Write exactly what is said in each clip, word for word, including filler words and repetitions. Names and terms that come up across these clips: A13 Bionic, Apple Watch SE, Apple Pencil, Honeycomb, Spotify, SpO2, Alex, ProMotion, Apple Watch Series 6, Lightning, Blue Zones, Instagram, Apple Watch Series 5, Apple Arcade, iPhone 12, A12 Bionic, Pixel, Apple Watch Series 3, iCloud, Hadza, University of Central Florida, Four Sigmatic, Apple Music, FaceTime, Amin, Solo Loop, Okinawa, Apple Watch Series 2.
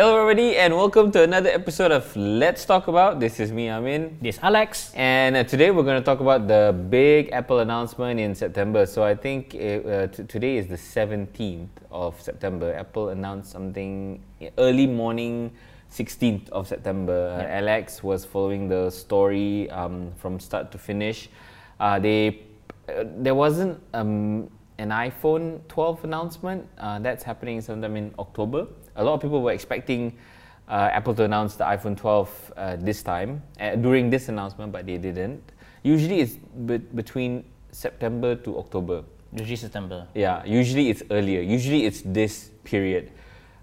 Hello everybody and welcome to another episode of Let's Talk About. This is me, Amin. This is Alex. And uh, today we're going to talk about the big Apple announcement in September. So I think it, uh, t today is the seventeenth of September. Apple announced something early morning, sixteenth of September. Yep. Uh, Alex was following the story um, from start to finish. Uh, they uh, there wasn't um, an iPhone twelve announcement. Uh, that's happening sometime in October. A lot of people were expecting uh, Apple to announce the iPhone twelve uh, this time, uh, during this announcement, but they didn't. Usually it's be between September to October. Usually September. Yeah, usually it's earlier. Usually it's this period.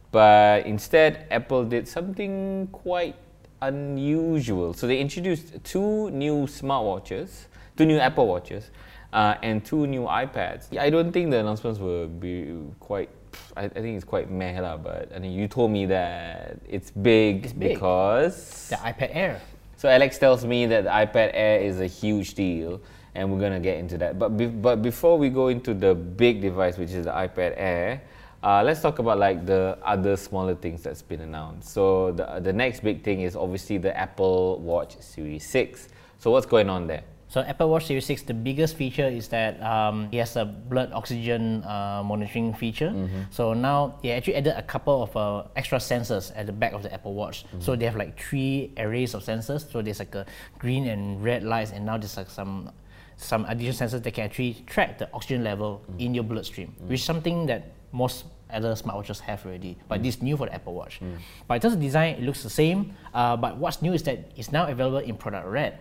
But instead, Apple did something quite unusual. So they introduced two new smartwatches, two new Apple Watches, uh, and two new iPads. I don't think the announcements will be quite I think it's quite meh lah, but I mean, you told me that it's big, it's big because the iPad Air. So Alex tells me that the iPad Air is a huge deal, and we're gonna get into that. But be but before we go into the big device, which is the iPad Air, uh, let's talk about like the other smaller things that's been announced. So the the next big thing is obviously the Apple Watch Series six. So what's going on there? So Apple Watch Series six, the biggest feature is that um, it has a blood oxygen uh, monitoring feature. Mm-hmm. So now they actually added a couple of uh, extra sensors at the back of the Apple Watch. Mm-hmm. So they have like three arrays of sensors. So there's like a green and red lights, and now there's like some some additional sensors that can actually track the oxygen level mm-hmm. in your bloodstream, mm-hmm. which is something that most other smartwatches have already, but mm. this is new for the Apple Watch. Mm. But in terms of design, it looks the same. Uh, but what's new is that it's now available in product red.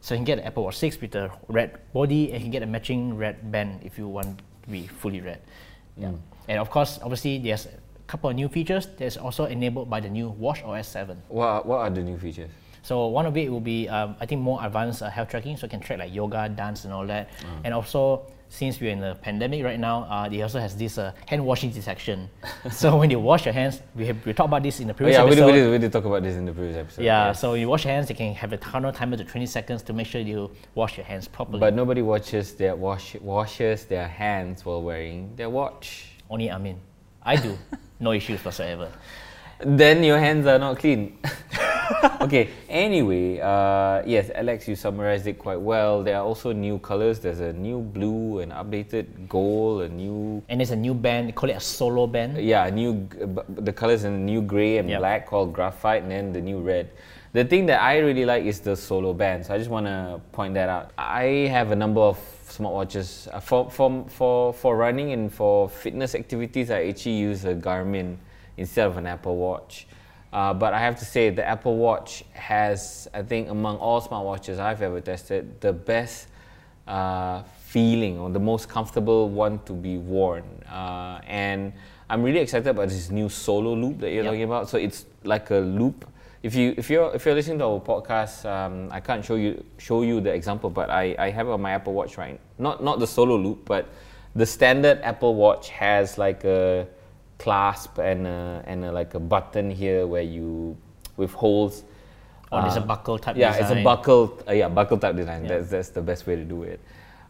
So you can get an Apple Watch six with a red body, and you can get a matching red band if you want to be fully red. Yeah. Mm. And of course, obviously, there's a couple of new features that's also enabled by the new Watch O S seven. What are, what are the new features? So one of it will be, um, I think, more advanced uh, health tracking, so you can track like yoga, dance, and all that. Mm. And also, since we're in the pandemic right now, uh, it also has this uh, hand washing detection. So when you wash your hands, we have, we talked about this in the previous oh, yeah, episode. Yeah, we, we, we did talk about this in the previous episode. Yeah, yes. So you wash your hands, you can have a counter timer to twenty seconds to make sure you wash your hands properly. But nobody watches their wash, washes their hands while wearing their watch. Only Amin. I do. No issues whatsoever. Then your hands are not clean. Okay, anyway, uh, yes, Alex, you summarized it quite well. There are also new colors. There's a new blue, an updated gold, a new... And there's a new band, they call it a solo band. Yeah, a new, the colors in new grey and yep. black called graphite, and then the new red. The thing that I really like is the solo band, so I just want to point that out. I have a number of smartwatches. For, for, for, for running and for fitness activities, I actually use a Garmin instead of an Apple Watch. Uh, but I have to say, the Apple Watch has, I think, among all smartwatches I've ever tested, the best uh, feeling or the most comfortable one to be worn. Uh, and I'm really excited about this new Solo Loop that you're yep. talking about. So it's like a loop. If you if you're if you're listening to our podcast, um, I can't show you show you the example, but I I have it on my Apple Watch right. Not not the Solo Loop, but the standard Apple Watch has like a clasp and a, and a, like a button here where you with holes. Oh, uh, it's a buckle type. Yeah, design. It's a buckle. Uh, yeah, buckle type design. Yeah. That's that's the best way to do it.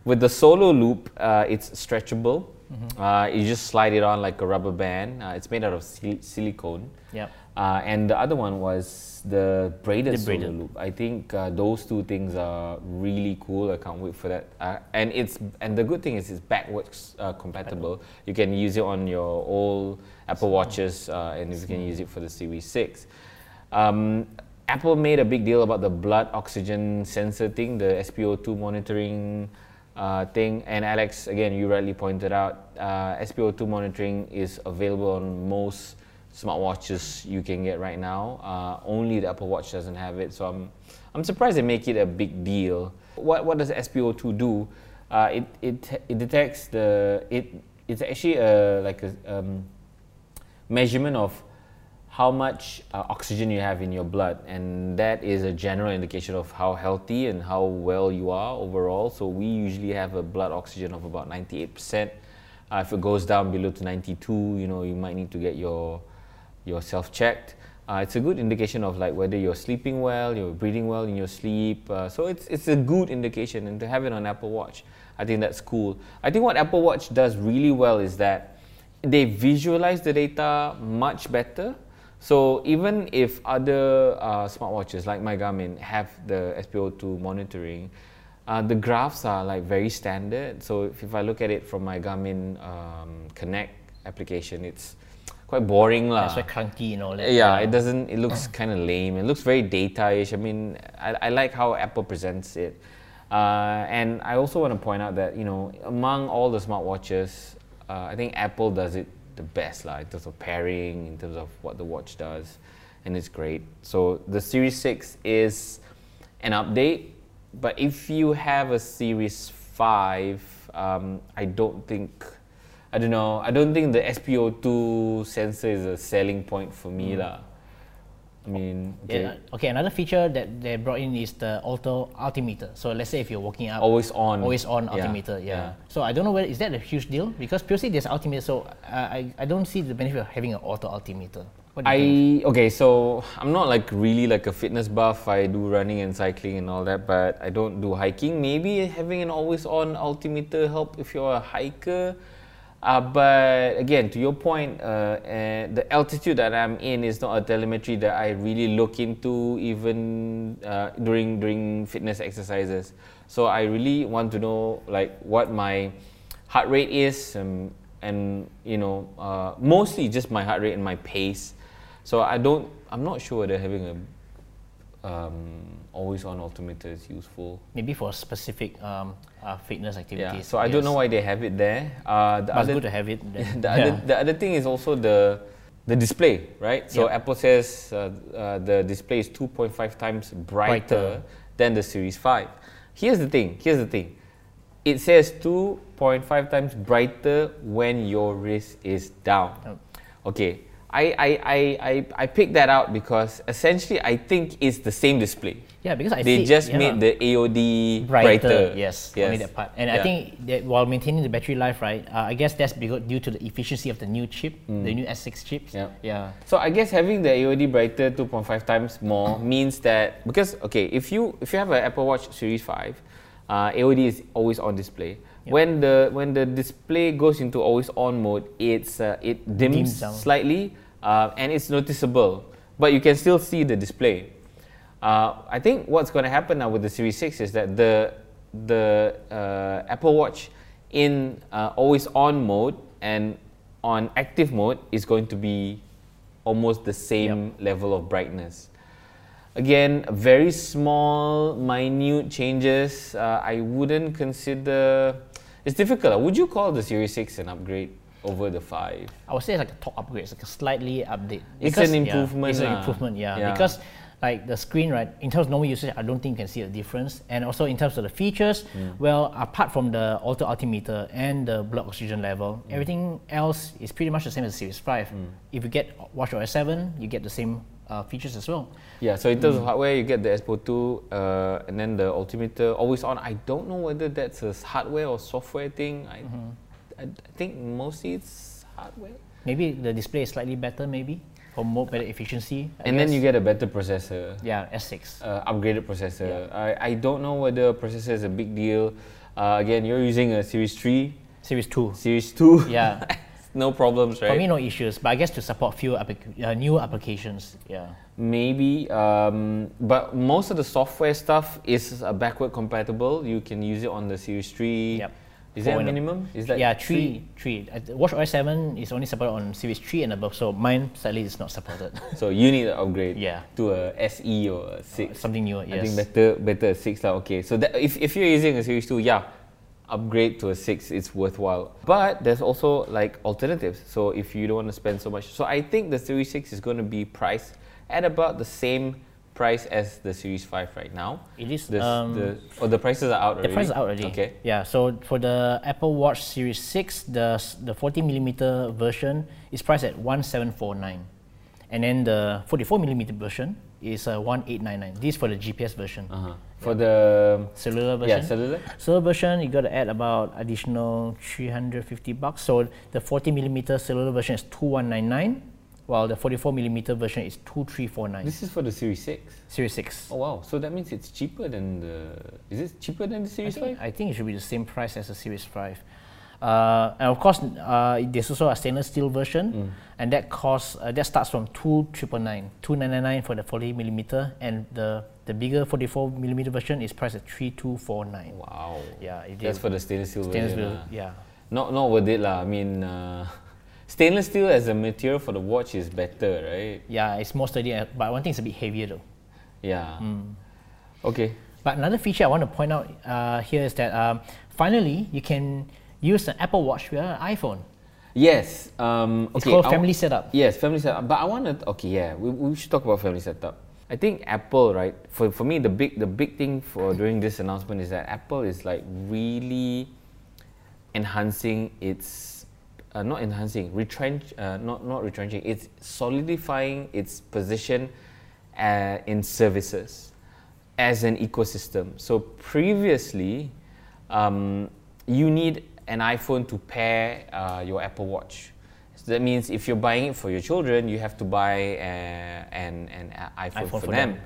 With the Solo Loop, uh, it's stretchable. Mm-hmm. uh, you just slide it on like a rubber band. Uh, it's made out of sil silicone. Yeah. Uh, and the other one was the braided, the braided. Solo Loop. I think uh, those two things are really cool. I can't wait for that. Uh, and it's and the good thing is it's backwards uh, compatible. You can use it on your old Apple Watches, uh, and you can use it for the Series six. Um, Apple made a big deal about the blood oxygen sensor thing, the S P O two monitoring uh, thing. And Alex, again, you rightly pointed out, uh, S P O two monitoring is available on most smartwatches you can get right now. Uh, only the Apple Watch doesn't have it, so I'm I'm surprised they make it a big deal. What what does S P O two do? Uh, it it it detects the it it's actually a like a um, measurement of how much uh, oxygen you have in your blood, and that is a general indication of how healthy and how well you are overall. So we usually have a blood oxygen of about ninety-eight percent. Uh, if it goes down below to ninety-two, you know you might need to get your yourself checked. Uh, it's a good indication of like whether you're sleeping well, you're breathing well in your sleep. Uh, so it's it's a good indication, and to have it on Apple Watch, I think that's cool. I think what Apple Watch does really well is that they visualize the data much better. So even if other uh, smartwatches like my Garmin have the S P O two monitoring, uh, the graphs are like very standard. So if, if I look at it from my Garmin um, Connect application, it's quite boring lah. It's like clunky and all that. Yeah, it doesn't. It looks kind of lame. It looks very data-ish. I mean, I, I like how Apple presents it, uh, and I also want to point out that you know among all the smartwatches, uh, I think Apple does it the best lah in terms of pairing, in terms of what the watch does, and it's great. So the Series six is an update, but if you have a Series five, um, I don't think. I don't know. I don't think the S P O two sensor is a selling point for me mm. lah. I mean, okay. Yeah, okay. Another feature that they brought in is the auto altimeter. So let's say if you're walking up, always on, always on yeah. altimeter. Yeah. yeah. So I don't know whether is that a huge deal because previously there's altimeter. So I I don't see the benefit of having an auto altimeter. What do you I think? Okay. So I'm not like really like a fitness buff. I do running and cycling and all that, but I don't do hiking. Maybe having an always on altimeter help if you're a hiker. Uh, but again, to your point, uh, uh, the altitude that I'm in is not a telemetry that I really look into even uh, during during fitness exercises. So I really want to know like what my heart rate is and, and you know uh, mostly just my heart rate and my pace. So I don't, I'm not sure they're having a Um, always on altimeter is useful. Maybe for specific um, uh, fitness activities. Yeah, so I yes. don't know why they have it there. Uh, the but other, it's good to have it. the, other, yeah. the other thing is also the the display, right? So yep. Apple says uh, uh, the display is two point five times brighter, brighter than the Series five. Here's the thing, here's the thing. It says two point five times brighter when your wrist is down. Oh. Okay. I, I, I, I picked that out because essentially I think it's the same display. Yeah, because I they see, just yeah. made the A O D brighter. brighter. Yes, yes. Only that part. And yeah. I think that while maintaining the battery life, right? Uh, I guess that's because due to the efficiency of the new chip, mm. the new S six chips. Yeah. yeah. So I guess having the A O D brighter two point five times more means that because okay, if you if you have an Apple Watch Series five, uh, A O D is always on display. When the when the display goes into always on mode, it's uh, it dims, dims slightly uh, and it's noticeable, but you can still see the display. Uh, I think what's going to happen now with the Series six is that the the uh, Apple Watch in uh, always on mode and on active mode is going to be almost the same yep. level of brightness. Again, very small, minute changes. Uh, I wouldn't consider. It's difficult. Would you call the Series six an upgrade over the five? I would say it's like a top upgrade. It's like a slightly update. Because, it's an improvement. Yeah, it's an improvement, yeah. yeah. Because like the screen, right, in terms of normal usage, I don't think you can see a difference. And also in terms of the features, mm. well, apart from the auto altimeter and the blood oxygen level, mm. everything else is pretty much the same as the Series five. Mm. If you get Watch O S seven, you get the same Uh, features as well. Yeah, so in terms mm. of hardware, you get the S P O two uh, and then the altimeter always on. I don't know whether that's a hardware or software thing. I, mm-hmm. I, I think mostly it's hardware. Maybe the display is slightly better, maybe for more better efficiency. I and guess. Then you get a better processor. Yeah, S six. Uh, upgraded processor. Yeah. I I don't know whether processor is a big deal. Uh, again, you're using a Series three. Series two. Series two. Yeah. No problems, right? For me, no issues. But I guess to support few applica uh, new applications, yeah. Maybe, um, but most of the software stuff is uh, backward compatible. You can use it on the Series three. Yep. Is that minimum? Is that yeah, three, three. three. Watch O S seven is only supported on Series three and above. So mine, sadly, is not supported. So you need to upgrade. Yeah. To a S E or a six. Uh, something newer. Yes. I think better, better a six lah. Okay. So that if if you're using a Series two, yeah. upgrade to a six, it's worthwhile. But there's also like alternatives. So if you don't want to spend so much. So I think the Series six is going to be priced at about the same price as the Series five right now. It is. The, um, the, oh, the prices are out already? The prices are out already. Okay. Yeah, so for the Apple Watch Series six, the the forty millimeter version is priced at one seven four nine. And then the forty-four millimeter version is uh, one eight nine nine. This is for the G P S version. Uh-huh. For yeah. the cellular version, yeah, cellular. Cellular version, you got to add about additional three hundred fifty bucks. So the forty millimeter cellular version is two one nine nine, while the forty-four millimeter version is two three four nine. This is for the Series six. Series six. Oh wow! So that means it's cheaper than the. Is it cheaper than the Series five? I think it should be the same price as the Series five. Uh, and of course, uh, there's also a stainless steel version, mm. and that costs uh, that starts from two triple nine, two nine nine nine for the forty millimeter, and the the bigger forty four millimeter version is priced at three two four nine. Wow. Yeah, it that's for the stainless steel stainless version. Steel, yeah. Not not worth it lah. I mean, uh, stainless steel as a material for the watch is better, right? Yeah, it's more sturdy, but one thing is a bit heavier though. Yeah. Mm. Okay. But another feature I want to point out uh, here is that um, finally you can use an Apple Watch with an iPhone. Yes. Um, okay, it's called Family Setup. Yes, Family Setup. But I want to, okay, yeah, we, we should talk about Family Setup. I think Apple, right, for, for me, the big the big thing for during this announcement is that Apple is like really enhancing its, uh, not enhancing, retrench, uh, not, not retrenching, it's solidifying its position uh, in services as an ecosystem. So previously, um, you need an iPhone to pair uh, your Apple Watch. So that means if you're buying it for your children, you have to buy a, an, an iPhone, iPhone for, for them. them.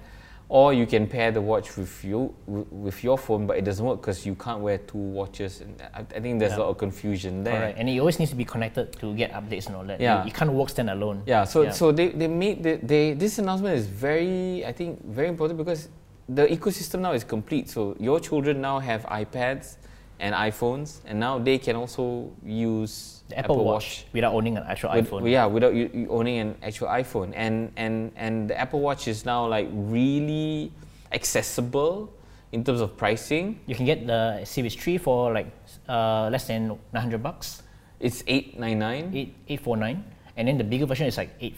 Or you can pair the watch with, you, with your phone, but it doesn't work because you can't wear two watches. And I, I think there's yeah. a lot of confusion there. Correct. And it always needs to be connected to get updates and all that. Yeah. You, you can't work standalone. Yeah, so, yeah. so they, they made, the, they, this announcement is very, I think, very important because the ecosystem now is complete. So your children now have iPads and iPhones, and now they can also use the Apple, Apple Watch, Watch without owning an actual with, iPhone. Yeah, without you, you owning an actual iPhone, and and and the Apple Watch is now like really accessible in terms of pricing. You can get the Series three for like uh, less than nine hundred bucks. It's eight ninety-nine. Eight eight four nine, and then the bigger version is like eight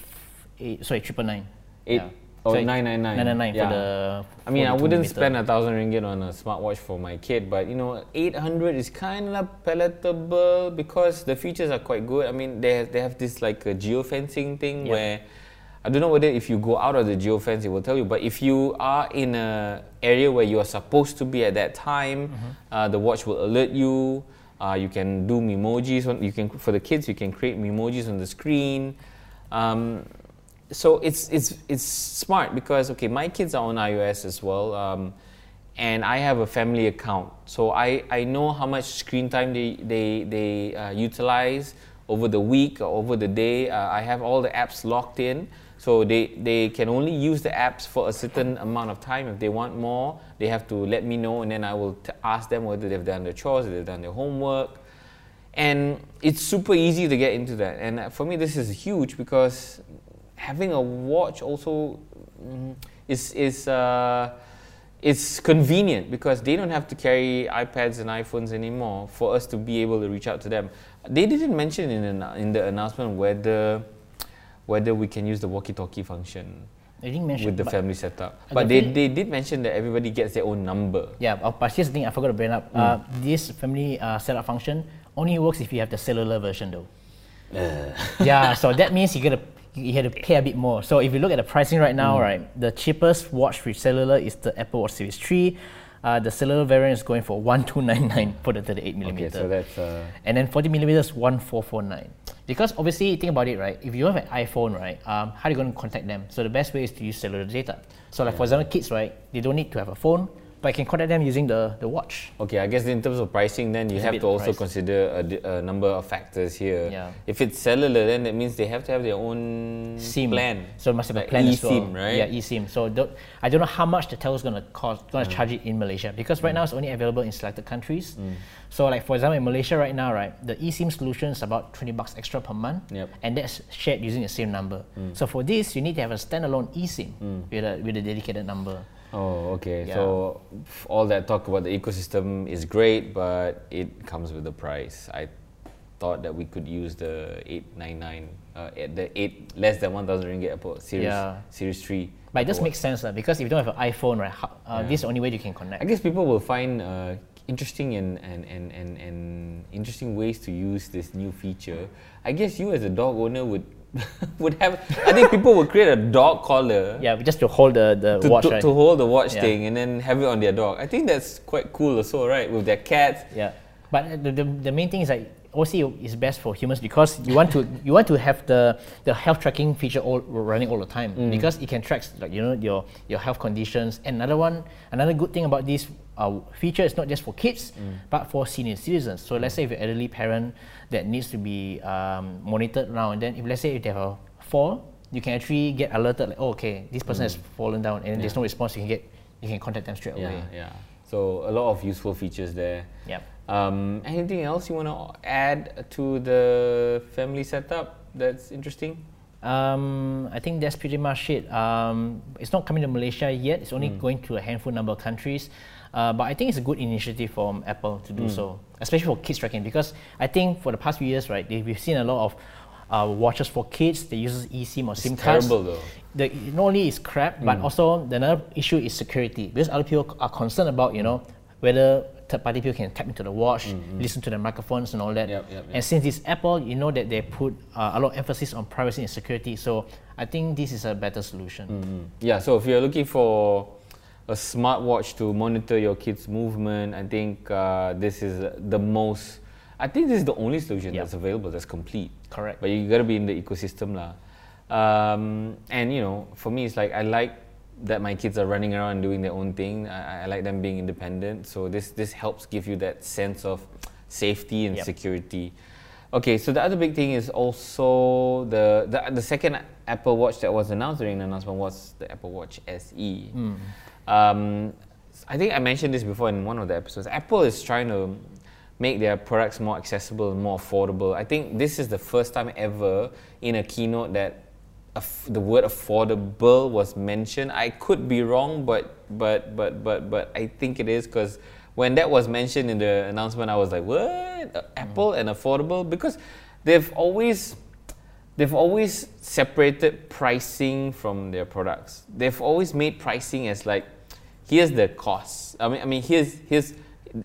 eight sorry triple nine. Eight. Yeah. Oh, so nine ninety-nine. nine ninety-nine yeah. for the. I mean, I wouldn't meter. spend a thousand ringgit on a smartwatch for my kid, but you know, eight hundred is kind of palatable because the features are quite good. I mean, they have, they have this like a geofencing thing yeah. where I don't know whether if you go out of the geofence, it will tell you. But if you are in an area where you are supposed to be at that time, mm-hmm. uh, the watch will alert you. Uh, you can do memojis. On, you can for the kids, you can create memojis on the screen. Um, So it's it's it's smart because okay, my kids are on iOS as well, um, and I have a family account, so I, I know how much screen time they they they uh, utilize over the week or over the day. Uh, I have all the apps locked in, so they they can only use the apps for a certain amount of time. If they want more, they have to let me know, and then I will t ask them whether they've done their chores, whether they've done their homework. And it's super easy to get into that. And for me, this is huge because having a watch also mm, is is uh, it's convenient because they don't have to carry iPads and iPhones anymore for us to be able to reach out to them. They didn't mention in an, in the announcement whether whether we can use the walkie-talkie function they didn't mention, with the Family Setup, but they they did mention that everybody gets their own number. Yeah, but here's the thing I forgot to bring up. Mm. Uh, this Family uh, Setup function only works if you have the cellular version though. Uh. Yeah, so that means you get a you had to pay a bit more. So if you look at the pricing right now, mm. right, the cheapest watch with cellular is the Apple Watch Series three. Uh, the cellular variant is going for one two nine nine for the thirty-eight millimeter. Okay, so that's uh... and then forty millimeter is one four four nine. Because obviously, think about it, right? If you have an iPhone, right, um, how are you going to contact them? So the best way is to use cellular data. So like yeah. for example, kids, right, they don't need to have a phone, but you can contact them using the, the watch. Okay, I guess in terms of pricing then, you it's have to also price. consider a, a number of factors here. Yeah. If it's cellular, then that means they have to have their own SIM. plan. So it must have like a plan as well. E-SIM, right? Yeah, E-SIM. So don't, I don't know how much the telco is going to cost, going to mm. charge it in Malaysia, because right mm. now it's only available in selected countries. Mm. So like for example, in Malaysia right now, right, the E-SIM solution is about twenty bucks extra per month, yep. and that's shared using the same number. Mm. So for this, you need to have a standalone E-SIM mm. with, a, with a dedicated number. Oh, okay. Yeah. So all that talk about the ecosystem is great, but it comes with a price. I thought that we could use the eight ninety-nine, uh, the eight less than one thousand ringgit Apple Series yeah. Series Three. But it does make sense, uh, because if you don't have an iPhone, right, uh, yeah. this is the only way you can connect. I guess people will find uh, interesting and and, and and and interesting ways to use this new feature. I guess you as a dog owner would. would have. I think people would create a dog collar. Yeah, just to hold the, the to, watch. To, right? to hold the watch yeah. thing and then have it on their dog. I think that's quite cool also, right? With their cats. Yeah, but the the, the main thing is like O S C is best for humans because you want to you want to have the the health tracking feature all running all the time mm. because it can track like you know your your health conditions. And another one, another good thing about this uh, feature is not just for kids mm. but for senior citizens. So let's say if you're an elderly parent that needs to be um, monitored now and then, if let's say if they have a fall, you can actually get alerted like, oh, okay, this person mm. has fallen down, and yeah. there's no response. You can get you can contact them straight yeah, away. Yeah. So a lot of useful features there. Yeah. Um, anything else you want to add to the family setup that's interesting? Um, I think that's pretty much it. Um, it's not coming to Malaysia yet. It's only mm. going to a handful number of countries. Uh, but I think it's a good initiative from Apple to do mm. so, especially for kids tracking, because I think for the past few years, right, they, we've seen a lot of Uh, watches for kids that uses E SIM or it's SIM cards. Terrible though. The, not only is crap, mm. but also the another issue is security, because other people are concerned about you know whether third-party people can tap into the watch, mm-hmm. listen to the microphones and all that. Yep, yep, yep. And since it's Apple, you know that they put uh, a lot of emphasis on privacy and security. So I think this is a better solution. Mm-hmm. Yeah. So if you're looking for a smartwatch to monitor your kids' movement, I think uh, this is the most. I think this is the only solution yep. that's available, that's complete. Correct. But you got to be in the ecosystem lah. Um, and you know, for me, it's like I like that my kids are running around and doing their own thing. I, I like them being independent. So this this helps give you that sense of safety and yep. security. Okay. So the other big thing is also the the, the second Apple Watch that was announced during the announcement was the Apple Watch S E. Mm. Um, I think I mentioned this before in one of the episodes. Apple is trying to make their products more accessible and more affordable. I think this is the first time ever in a keynote that aff the word affordable was mentioned. I could be wrong, but but but but but I think it is, because when that was mentioned in the announcement, I was like, what? Apple mm. and affordable? Because they've always they've always separated pricing from their products. They've always made pricing as like, here's the cost. I mean, I mean, here's here's.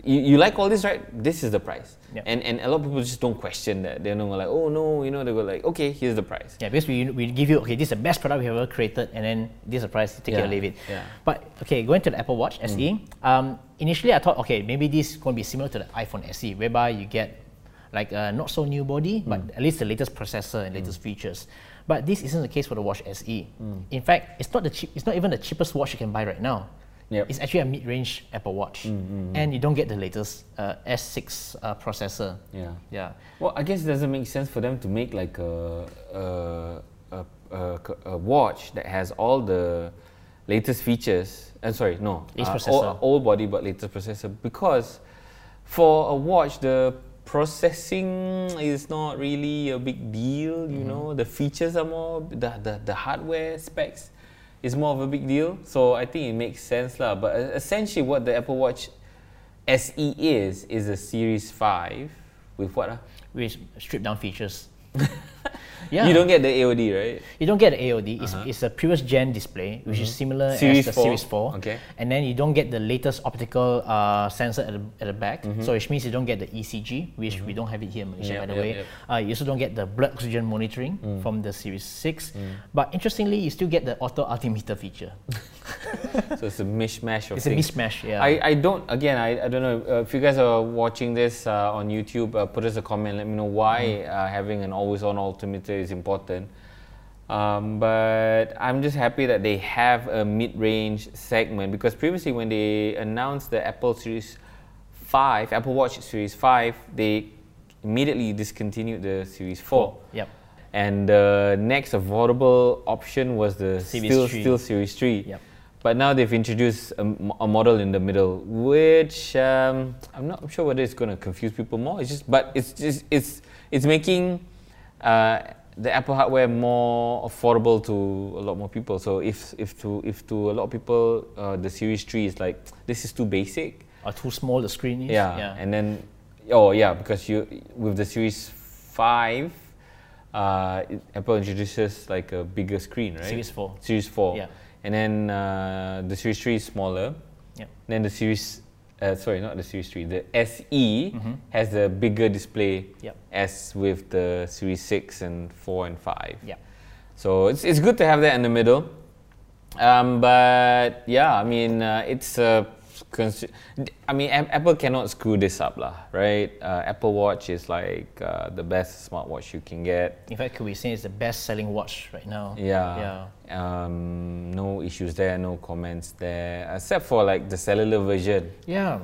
You, you like all this, right? This is the price. Yep. And and a lot of people just don't question that. They don't go like, oh no, you know, they go like, okay, here's the price. Yeah, because we, we give you, okay, this is the best product we have ever created, and then this is the price, take yeah. it or leave it. Yeah. But okay, going to the Apple Watch S E, mm. um, initially I thought, okay, maybe this is going to be similar to the iPhone S E, whereby you get like a not so new body, mm. but at least the latest processor and latest mm. features. But this isn't the case for the Watch S E. Mm. In fact, it's not the cheap, it's not even the cheapest watch you can buy right now. Yep. It's actually a mid-range Apple Watch, mm, mm, mm. and you don't get the latest uh, S six uh, processor. Yeah, yeah. Well, I guess it doesn't make sense for them to make like a a, a, a, a watch that has all the latest features. I'm sorry, no, uh, old, old body but latest processor, because for a watch the processing is not really a big deal. You mm. know, the features are more the the, the hardware specs. It's more of a big deal, so I think it makes sense lah. But essentially, what the Apple Watch S E is is a Series five with what? Ah? With stripped down features. yeah. You don't get the A O D, right? You don't get the A O D. It's, uh-huh. it's a previous gen display, which mm-hmm. is similar Series as the four. Series four. Okay. And then you don't get the latest optical uh, sensor at the, at the back, mm-hmm. so which means you don't get the E C G, which mm-hmm. we don't have it here in Malaysia, yep, by the yep, way. Yep. Uh, you also don't get the blood oxygen monitoring mm. from the Series six. Mm. But interestingly, you still get the auto altimeter feature. So it's a mishmash of it's things. It's a mishmash, yeah. I, I don't, again, I, I don't know, uh, if you guys are watching this uh, on YouTube, uh, put us a comment, let me know why mm. uh, having an always-on altimeter is important. Um, but I'm just happy that they have a mid-range segment, because previously when they announced the Apple Series five, Apple Watch Series five, they immediately discontinued the Series four. Oh, yep. And the next affordable option was the Series still, still Series three. Yep. But now they've introduced a, a model in the middle, which um, I'm not sure whether it's going to confuse people more. It's just, but it's just it's it's making uh, the Apple hardware more affordable to a lot more people. So if if to if to a lot of people, uh, the Series three is like, this is too basic or too small. The screen is yeah, yeah. and then oh yeah, because you with the Series five, uh, Apple introduces like a bigger screen, right? Series four. Series four. Yeah. And then uh, the Series three is smaller. Yep. Then the Series, uh, sorry, not the Series three, the S E mm-hmm. has a bigger display yep. as with the Series six and four and five. Yep. So it's it's good to have that in the middle. Um, but yeah, I mean, uh, it's a I mean, Apple cannot screw this up lah, right? Uh, Apple Watch is like uh, the best smartwatch you can get. In fact, could we say it's the best-selling watch right now? Yeah. yeah. Um, no issues there, no comments there, except for like the cellular version. Yeah.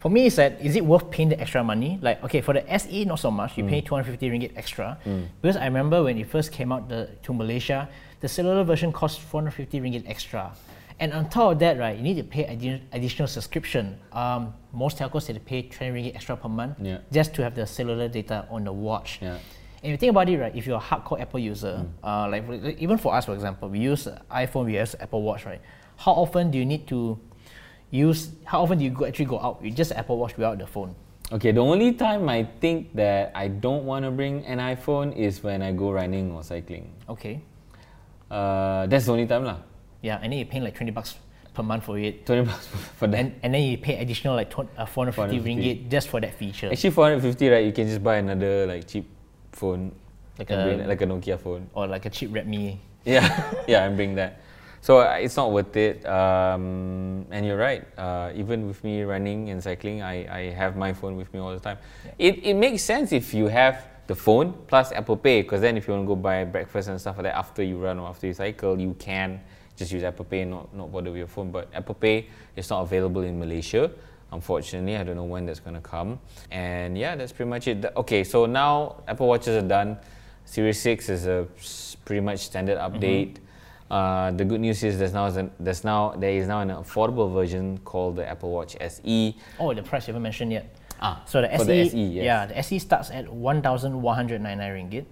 For me, it's that, is it worth paying the extra money? Like, okay, for the S E, not so much. You mm. pay two hundred fifty ringgit extra. Mm. Because I remember when it first came out the, to Malaysia, the cellular version cost four hundred fifty ringgit extra. And on top of that, right, you need to pay addi additional subscription. Um, most telcos had to pay twenty ringgit extra per month yeah. just to have the cellular data on the watch. Yeah. And you think about it, right, if you're a hardcore Apple user, mm. uh, like even for us, for example, we use iPhone, we use Apple Watch, right? How often do you need to use, how often do you go, actually go out with just Apple Watch without the phone? Okay, the only time I think that I don't want to bring an iPhone is when I go running or cycling. Okay. Uh, that's the only time lah. Yeah, and then you pay like twenty bucks per month for it. twenty bucks for that. And, and then you pay additional like four hundred fifty ringgit just for that feature. Actually, four hundred fifty, right? You can just buy another like cheap phone, like a like a Nokia phone, or like a cheap Redmi. Yeah, yeah, and bring that. So uh, it's not worth it. Um, and you're right. Uh, even with me running and cycling, I I have my phone with me all the time. Yeah. It it makes sense if you have the phone plus Apple Pay, because then if you want to go buy breakfast and stuff like that after you run or after you cycle, you can just use Apple Pay and not, not bother with your phone. But Apple Pay is not available in Malaysia, unfortunately. I don't know when that's going to come. And yeah, that's pretty much it. Okay, so now Apple Watches are done. Series six is a pretty much standard update. Mm-hmm. uh, the good news is there's now, there's now, there is now an affordable version called the Apple Watch S E. Oh, the price you haven't mentioned yet. Ah, so the S E, the S E, yes. Yeah, the S E starts at one thousand one hundred ninety-nine ringgit.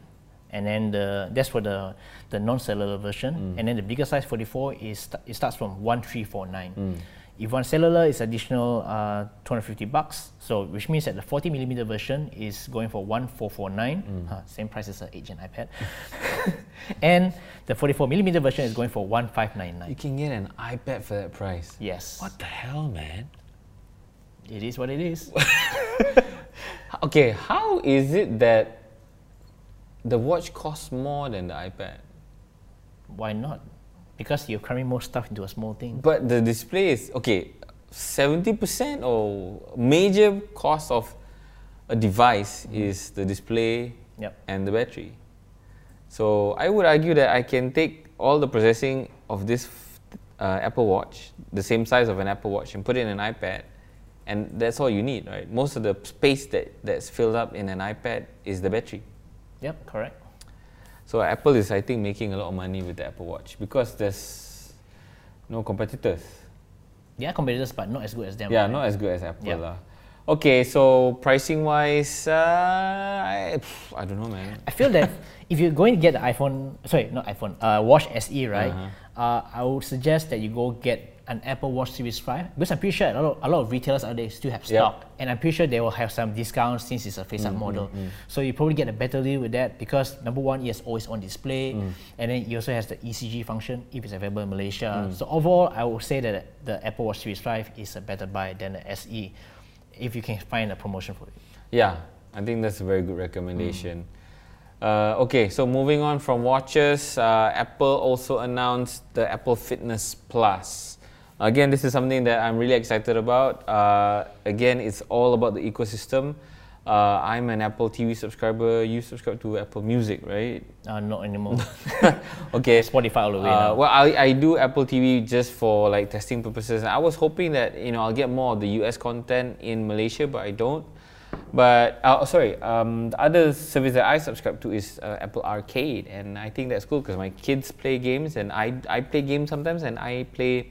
And then the, that's for the, the non-cellular version. Mm. And then the bigger size, forty-four, is it starts from one three four nine. Mm. If one cellular is additional uh, two hundred fifty bucks, so which means that the forty millimeter version is going for one four four nine, mm. huh, same price as an eight gen iPad. And the forty-four millimeter version is going for one five nine nine. You can get an iPad for that price. Yes. What the hell, man? It is what it is. Okay, how is it that the watch costs more than the iPad? Why not? Because you're cramming more stuff into a small thing. But the display is, okay, seventy percent or major cost of a device mm. is the display yep. and the battery. So I would argue that I can take all the processing of this uh, Apple Watch, the same size of an Apple Watch, and put it in an iPad, and that's all you need, right? Most of the space that, that's filled up in an iPad is the battery. Yep, correct. So Apple is, I think, making a lot of money with the Apple Watch because there's no competitors. Yeah, competitors, but not as good as them. Yeah, right? Not as good as Apple. Yep. Lah. Okay, so pricing-wise, uh, I, I don't know, man. I feel that if you're going to get the iPhone, sorry, not iPhone, uh, Watch S E, right? Uh-huh. uh, I would suggest that you go get an Apple Watch Series five, because I'm pretty sure a lot of, a lot of retailers out there still have stock, yep. and I'm pretty sure they will have some discounts since it's a face-up mm, model. Mm, mm. So you probably get a better deal with that because number one, it has always on display, mm. and then it also has the E C G function if it's available in Malaysia. Mm. So overall, I would say that the Apple Watch Series five is a better buy than the S E if you can find a promotion for it. Yeah, I think that's a very good recommendation. Mm. Uh, okay, so moving on from watches, uh, Apple also announced the Apple Fitness Plus. Again, this is something that I'm really excited about. Uh, again, it's all about the ecosystem. Uh, I'm an Apple T V subscriber. You subscribe to Apple Music, right? Uh, not anymore. Okay. Spotify all the way uh, now. Well, I, I do Apple T V just for like testing purposes. I was hoping that you know I'll get more of the U S content in Malaysia, but I don't. But uh, sorry, um, the other service that I subscribe to is uh, Apple Arcade, and I think that's cool because my kids play games, and I I play games sometimes, and I play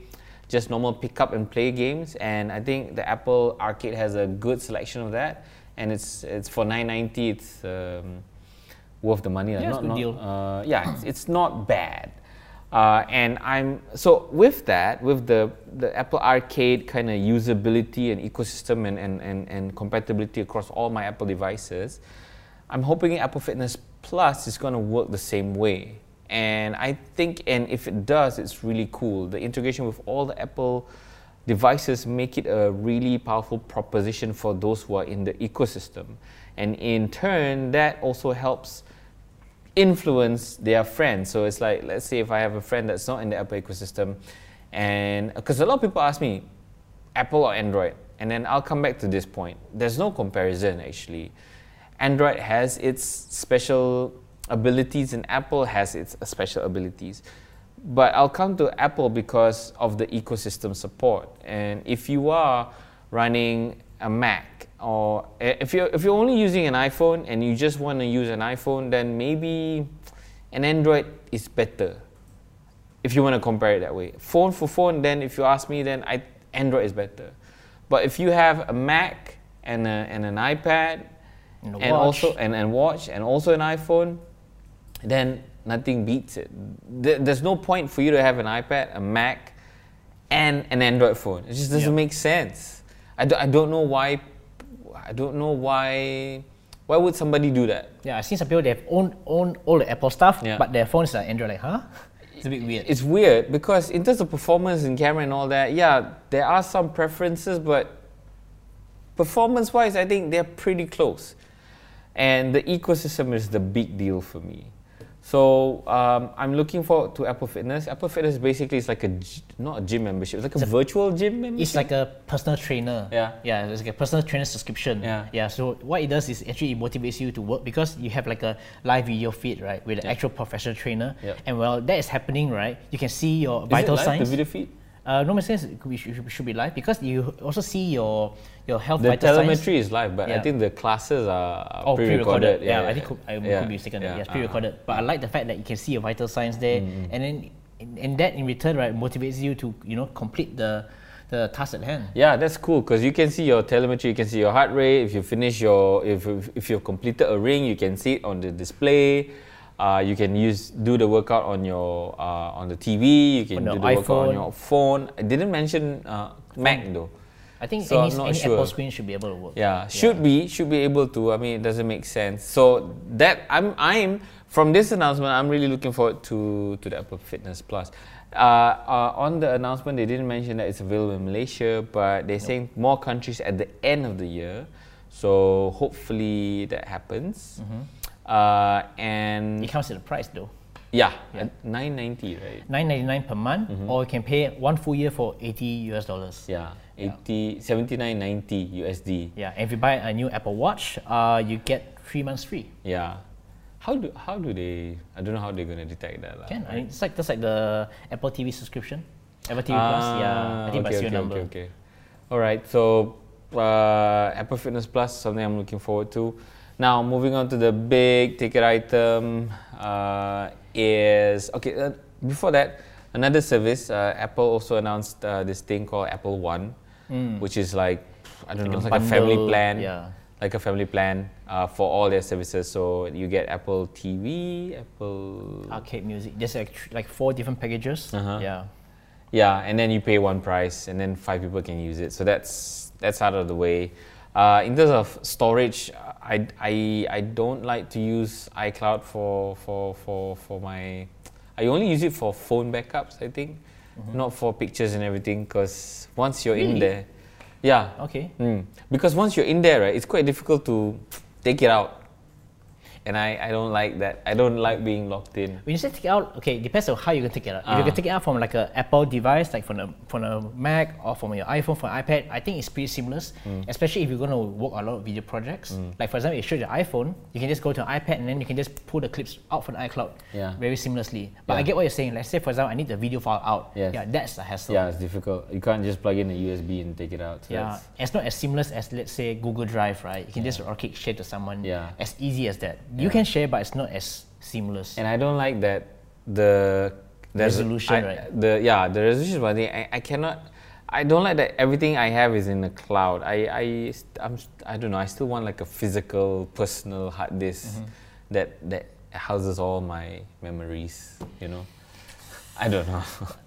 just normal pick up and play games, and I think the Apple Arcade has a good selection of that, and it's it's for nine ninety. It's um, worth the money. Yeah, not, it's a good not, deal. Uh, yeah, it's, it's not bad. Uh, and I'm so with that, with the the Apple Arcade kind of usability and ecosystem and, and and and compatibility across all my Apple devices, I'm hoping Apple Fitness Plus is going to work the same way. And I think, and if it does, it's really cool. The integration with all the Apple devices make it a really powerful proposition for those who are in the ecosystem. And in turn, that also helps influence their friends. So it's like, let's say if I have a friend that's not in the Apple ecosystem, and because a lot of people ask me, Apple or Android? And then I'll come back to this point. There's no comparison, actually. Android has its special abilities and Apple has its special abilities. But I'll come to Apple because of the ecosystem support. And if you are running a Mac, or if you're, if you're only using an iPhone and you just want to use an iPhone, then maybe an Android is better. If you want to compare it that way. Phone for phone, then if you ask me, then I, Android is better. But if you have a Mac and, a, and an iPad, and, and also and, and watch, and also an iPhone, then nothing beats it. Th there's no point for you to have an iPad, a Mac, and an Android phone. It just doesn't yep. make sense. I, do, I don't know why. I don't know why. Why would somebody do that? Yeah, I've seen some people they have own own all the Apple stuff, yeah. but their phones are Android. Like, huh? It's a bit weird. It's weird because in terms of performance and camera and all that, yeah, there are some preferences, but performance-wise, I think they're pretty close. And the ecosystem is the big deal for me. So um, I'm looking forward to Apple Fitness. Apple Fitness basically is like a, not a gym membership, it's like it's a, a virtual gym membership? It's like a personal trainer. Yeah. Yeah, it's like a personal trainer subscription. Yeah. Yeah, so what it does is actually it motivates you to work because you have like a live video feed, right, with an yeah. actual professional trainer. Yep. And while that is happening, right, you can see your is vital it live, signs. The video feed? Uh, no, my sense it could be, should, should be live because you also see your your health. The vital telemetry signs. Is live, but yeah. I think the classes are, are oh, pre-recorded. Pre yeah, yeah, I think I yeah. could be mistaken. Yeah. Yes, pre-recorded. Uh-huh. But I like the fact that you can see your vital signs there, mm-hmm. and then and that in return, right, motivates you to you know complete the the task at hand. Yeah, that's cool because you can see your telemetry, you can see your heart rate. If you finish your if if you've completed a ring, you can see it on the display. Uh, you can use do the workout on your uh, on the T V. You can do the iPhone. Workout on your phone. I didn't mention uh, Mac though. I think so any, any sure. Apple screen should be able to work. Yeah, yeah, should be should be able to. I mean, it doesn't make sense. So that I'm I'm from this announcement, I'm really looking forward to to the Apple Fitness Plus. Uh, uh, on the announcement, they didn't mention that it's available in Malaysia, but they're nope. saying more countries at the end of the year. So hopefully that happens. Mm-hmm. Uh, and it comes at a price though. Yeah, yeah. nine ninety, right? nine ninety-nine per month, mm-hmm. or you can pay one full year for eighty U S dollars. Yeah, eighty, yeah. seventy-nine ninety U S D. Yeah, and if you buy a new Apple Watch, uh, you get three months free. Yeah. How do how do they? I don't know how they're gonna detect that. Can right? I mean, it's like that's like the Apple T V subscription, Apple T V ah, Plus. Yeah, I think okay, by serial okay, number. Okay, okay. All right, so uh, Apple Fitness Plus, something I'm looking forward to. Now, moving on to the big ticket item uh, is, okay, uh, before that, another service, uh, Apple also announced uh, this thing called Apple One, mm. which is like, I don't like know, it's like a family plan, yeah. like a family plan uh, for all their services. So you get Apple T V, Apple... Arcade Music, there's like, like four different packages, uh-huh. yeah. Yeah, and then you pay one price and then five people can use it. So that's that's out of the way. Uh, in terms of storage, I, I, I don't like to use iCloud for, for, for, for my... I only use it for phone backups, I think. Mm-hmm. Not for pictures and everything, because once you're really? in there... Yeah. Okay. Mm, because once you're in there, right, it's quite difficult to take it out. And I, I don't like that. I don't like being locked in. When you say take it out, okay, it depends on how you can take it out. Ah. If you can take it out from like an Apple device, like from a, from a Mac or from your iPhone, from an iPad, I think it's pretty seamless. Mm. Especially if you're going to work on a lot of video projects. Mm. Like for example, you shoot your iPhone, you can just go to an iPad and then you can just pull the clips out from the iCloud yeah. very seamlessly. But yeah. I get what you're saying. Let's say for example, I need the video file out. Yes. Yeah, that's a hassle. Yeah, it's difficult. You can't just plug in a U S B and take it out. So yeah, it's not as seamless as let's say Google Drive, right? You can yeah. just okay, share to someone. Yeah. As easy as that. You yeah. can share, but it's not as seamless. And I don't like that the, the resolution, I, right? The yeah, the resolution. But I, I cannot. I don't like that everything I have is in the cloud. I I I'm, I don't know. I still want like a physical, personal hard disk mm-hmm. that that houses all my memories. You know. I don't know.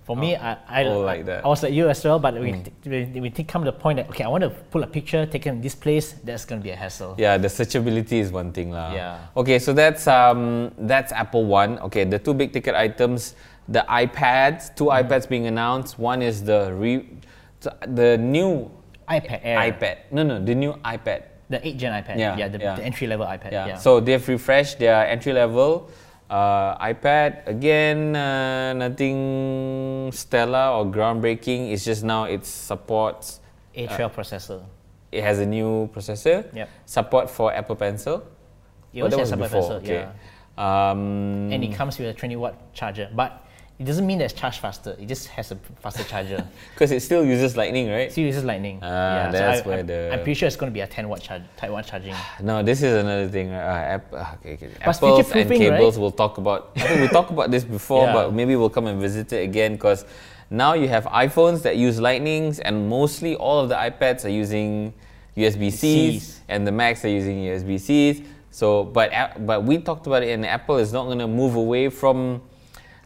For me, I I, I, like that. I was like you as well, but we mm. we, we think come to the point that okay, I want to pull a picture, take it in this place. That's gonna be a hassle. Yeah, the searchability is one thing lah. Yeah. Okay, so that's um that's Apple One. Okay, the two big ticket items, the iPads, two mm. iPads being announced. One is the re, the new iPad Air. iPad. No, no, the new iPad. The eighth gen iPad. Yeah, yeah, the, yeah. the entry level iPad. Yeah. yeah. So they've refreshed their entry level. Uh, iPad again, uh, nothing stellar or groundbreaking. It's just now it supports A twelve uh, processor. It has a new processor. Yep. Support for Apple Pencil. It also has Apple Pencil, okay. Yeah. Um, and it comes with a twenty watt charger, but it doesn't mean that it's charged faster. It just has a faster charger. Because it still uses Lightning, right? It still uses Lightning. Ah, yeah, that's so I, where I'm, the... I'm pretty sure it's going to be a ten watt charge, ten watt charging. No, this is another thing. Uh, App, okay, okay. Apples and cables, right? We'll talk about... I think we talked about this before, yeah. But maybe we'll come and visit it again because now you have iPhones that use Lightnings and mostly all of the iPads are using U S B Cs and the Macs are using U S B Cs. So, but, but we talked about it and Apple is not going to move away from...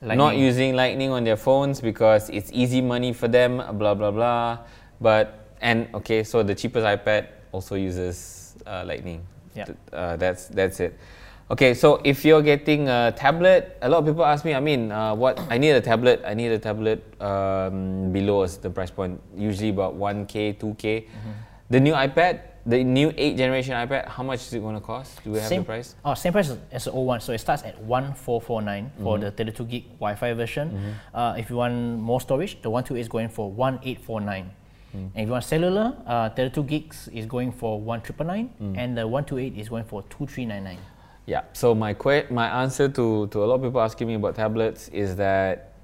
Lightning. Not using Lightning on their phones because it's easy money for them, blah blah blah. But and okay, so the cheapest iPad also uses uh, Lightning. Yeah, uh, that's that's it. Okay, so if you're getting a tablet, a lot of people ask me. I mean, uh, what I need a tablet. I need a tablet um, below is the price point, usually about one K, two K. Mm-hmm. The new iPad. The new eighth generation iPad, how much is it going to cost? Do we have same, the price? Oh, same price as the old one. So it starts at one thousand four hundred forty-nine dollars for mm-hmm. the thirty-two gig Wi-Fi version. Mm-hmm. uh, if you want more storage, the one two eight is going for one thousand eight hundred forty-nine dollars. Mm. And if you want cellular, uh, thirty-two gigs is going for one thousand nine hundred ninety-nine dollars mm. and the one two eight is going for two thousand three hundred ninety-nine dollars. Yeah, so my que my answer to, to a lot of people asking me about tablets is that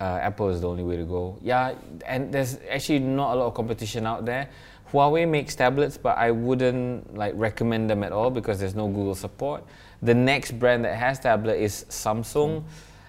uh, Apple is the only way to go. Yeah, and there's actually not a lot of competition out there. Huawei makes tablets, but I wouldn't like recommend them at all because there's no Google support. The next brand that has tablet is Samsung.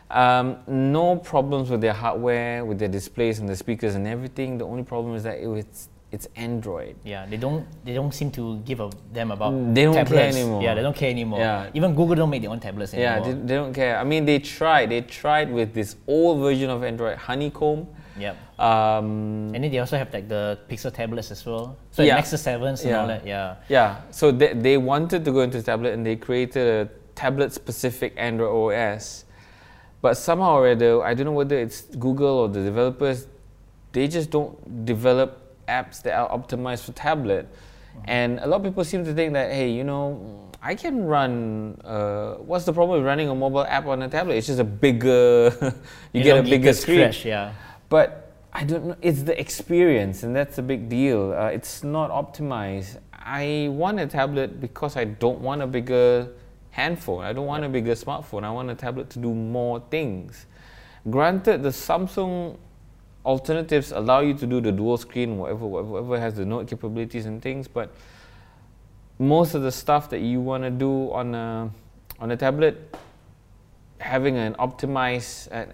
Mm. Um, no problems with their hardware, with their displays and the speakers and everything. The only problem is that it's it's Android. Yeah, they don't they don't seem to give a damn about they don't tablets. care anymore. Yeah, they don't care anymore. Yeah. Even Google don't make their own tablets anymore. Yeah, they, they don't care. I mean, they tried. They tried with this old version of Android, Honeycomb. Yeah. Um, and then they also have like the Pixel tablets as well. So yeah. Nexus sevens and yeah. all that. Yeah. Yeah. So they, they wanted to go into tablet and they created a tablet-specific Android O S. But somehow or other, I don't know whether it's Google or the developers, they just don't develop apps that are optimized for tablet. Mm-hmm. And a lot of people seem to think that, hey, you know, I can run, uh, what's the problem with running a mobile app on a tablet? It's just a bigger, you, you get a bigger screen. Crash, yeah. But I don't know, it's the experience and that's a big deal. Uh, it's not optimized. I want a tablet because I don't want a bigger handphone. I don't want a bigger smartphone. I want a tablet to do more things. Granted, the Samsung alternatives allow you to do the dual screen, whatever, whatever has the note capabilities and things, but most of the stuff that you want to do on a, on a tablet, having an optimized, uh,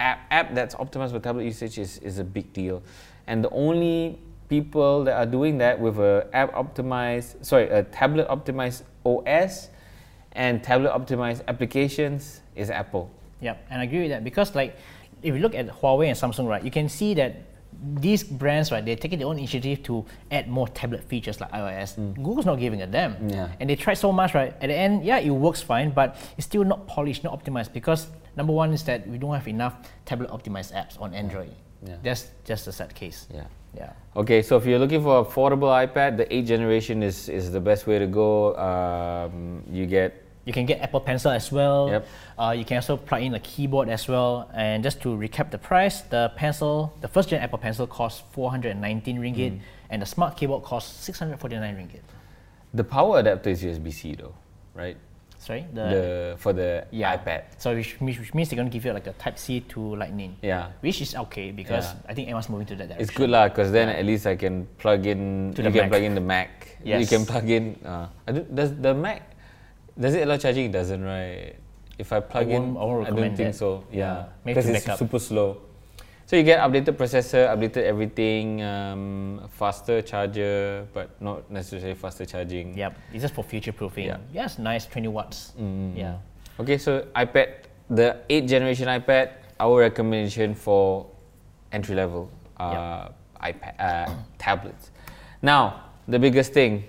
App, app that's optimized for tablet usage is, is a big deal. And the only people that are doing that with a app optimized, sorry, a tablet optimized O S and tablet optimized applications is Apple. Yeah, and I agree with that because like if you look at Huawei and Samsung, right, you can see that these brands, right, they're taking their own initiative to add more tablet features like iOS. Mm. Google's not giving a damn. Yeah. And they tried so much, right? At the end, yeah, it works fine, but it's still not polished, not optimized because number one is that we don't have enough tablet-optimized apps on Android. Yeah. That's just a sad case. Yeah. Yeah. Okay, so if you're looking for an affordable iPad, the eighth generation is, is the best way to go. Um, you get... You can get Apple Pencil as well. Yep. Uh, you can also plug in a keyboard as well. And just to recap the price, the Pencil, the first-gen Apple Pencil costs four hundred nineteen ringgit mm. and the Smart Keyboard costs six hundred forty-nine ringgit. The power adapter is U S B C though, right? Sorry, the, the for the yeah. iPad. So which, which means they're going to give you like a Type-C to Lightning. Yeah. Which is okay because yeah. I think everyone's moving to that direction. It's good lah because then yeah. at least I can plug in, to you can Mac. plug in the Mac. Yes. You can plug in, uh, does the Mac, does it allow charging? It doesn't, right? If I plug I in, I don't think that. so. Yeah, because yeah. it's up. super slow. So you get updated processor, updated everything, um, faster charger, but not necessarily faster charging. Yep, it's just for future proofing. Yeah, yeah it's nice, twenty watts. Mm. Yeah. Okay, so iPad, the eighth generation iPad, our recommendation for entry level uh, yep. iPad uh, tablets. Now, the biggest thing,